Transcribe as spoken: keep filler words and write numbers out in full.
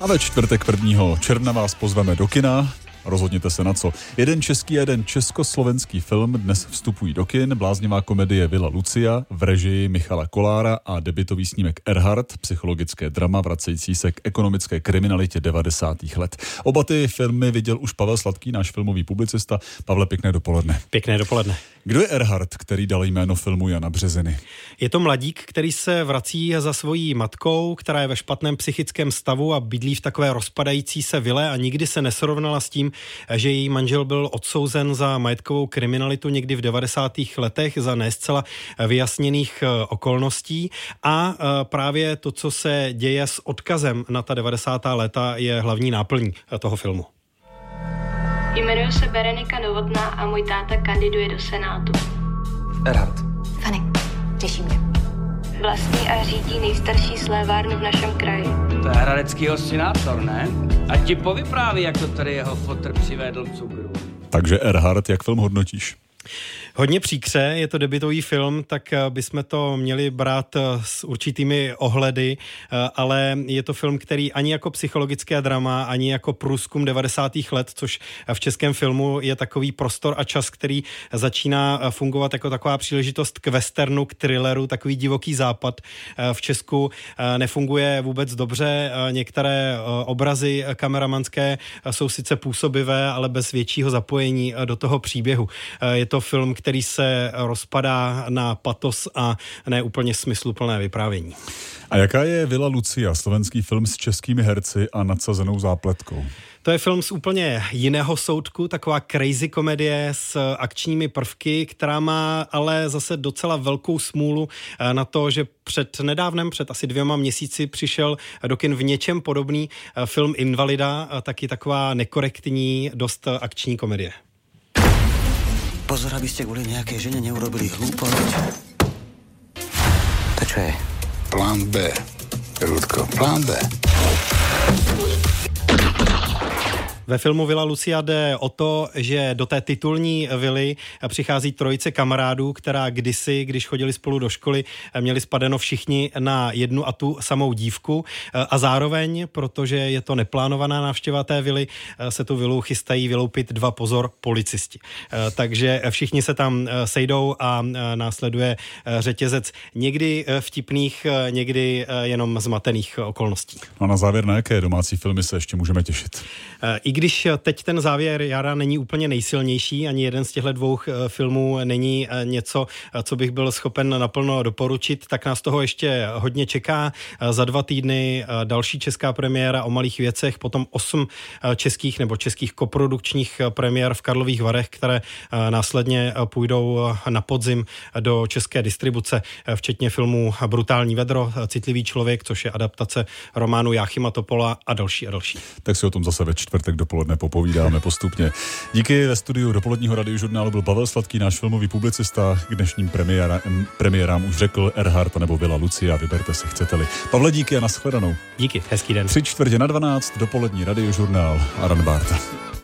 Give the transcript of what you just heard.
A ve čtvrtek prvního června vás pozveme do kina. Rozhodněte se na co. Jeden český a jeden československý film dnes vstupují do kin. Bláznivá komedie Villa Lucia v režii Michala Kolára a debutový snímek Erhart, psychologické drama vracející se k ekonomické kriminalitě devadesátých let. Oba ty filmy viděl už Pavel Sladký, náš filmový publicista. Pavle, pěkné dopoledne. Pěkné dopoledne. Kdo je Erhart, který dal jméno filmu Jana Březiny? Je to mladík, který se vrací za svojí matkou, která je ve špatném psychickém stavu a bydlí v takové rozpadající se vile a nikdy se nesrovnala s tím, že její manžel byl odsouzen za majetkovou kriminalitu někdy v devadesátých letech za ne zcela vyjasněných okolností. A právě to, co se děje s odkazem na ta devadesátá léta, je hlavní náplní toho filmu. Jmenuji se Berenika Novotná a můj táta kandiduje do Senátu. Erhard. Fanek, těší mě. Vlastní a řídí nejstarší slévárnu v našem kraji. To je hradeckýho senátor, ne? A ti povypráví, jak to tady jeho fotr přivedl cukru. Takže Erhard, jak film hodnotíš? Hodně příkře, je to debutový film, tak bychom to měli brát s určitými ohledy, ale je to film, který ani jako psychologické drama, ani jako průzkum devadesátých let, což v českém filmu je takový prostor a čas, který začíná fungovat jako taková příležitost k westernu, k thrilleru, takový divoký západ v Česku nefunguje vůbec dobře. Některé obrazy kameramanské jsou sice působivé, ale bez většího zapojení do toho příběhu. Je to film, který se rozpadá na patos a ne úplně smysluplné vyprávění. A jaká je Villa Lucia, slovenský film s českými herci a nadsazenou zápletkou? To je film z úplně jiného soudku, taková crazy komedie s akčními prvky, která má ale zase docela velkou smůlu na to, že před nedávnem, před asi dvěma měsíci přišel do kin v něčem podobný film Invalida, taky taková nekorektní, dost akční komedie. Pozor, aby ste kvôli nejakej žene neurobili hlúposť. To čo je? Plán B. Rudko, plán B. Ve filmu Villa Lucia jde o to, že do té titulní vily přichází trojice kamarádů, která kdysi, když chodili spolu do školy, měli spadeno všichni na jednu a tu samou dívku a zároveň, protože je to neplánovaná návštěva té vily, se tu vilu chystají vyloupit dva pozor policisti. Takže všichni se tam sejdou a následuje řetězec někdy vtipných, někdy jenom zmatených okolností. A na závěr, na jaké domácí filmy se ještě můžeme těšit? Když teď ten závěr jara není úplně nejsilnější, ani jeden z těchto dvou filmů není něco, co bych byl schopen naplno doporučit, tak nás toho ještě hodně čeká. Za dva týdny další česká premiéra o malých věcech, potom osm českých nebo českých koprodukčních premiér v Karlových Varech, které následně půjdou na podzim do české distribuce, včetně filmů Brutální vedro, Citlivý člověk, což je adaptace románu Jáchyma Topola a další a další. Tak si o tom zase ve čtvrtek dopoledne popovídáme postupně. Díky, ve studiu dopoledního radiožurnálu byl Pavel Sladký, náš filmový publicista. K dnešním premiéra, premiérám už řekl Erharta nebo Villa Lucia, vyberte si, chcete-li. Pavle, díky a nashledanou. Díky, hezký den. Tři čtvrtě na dvanáct, dopolední radiožurnál Aran Bárta.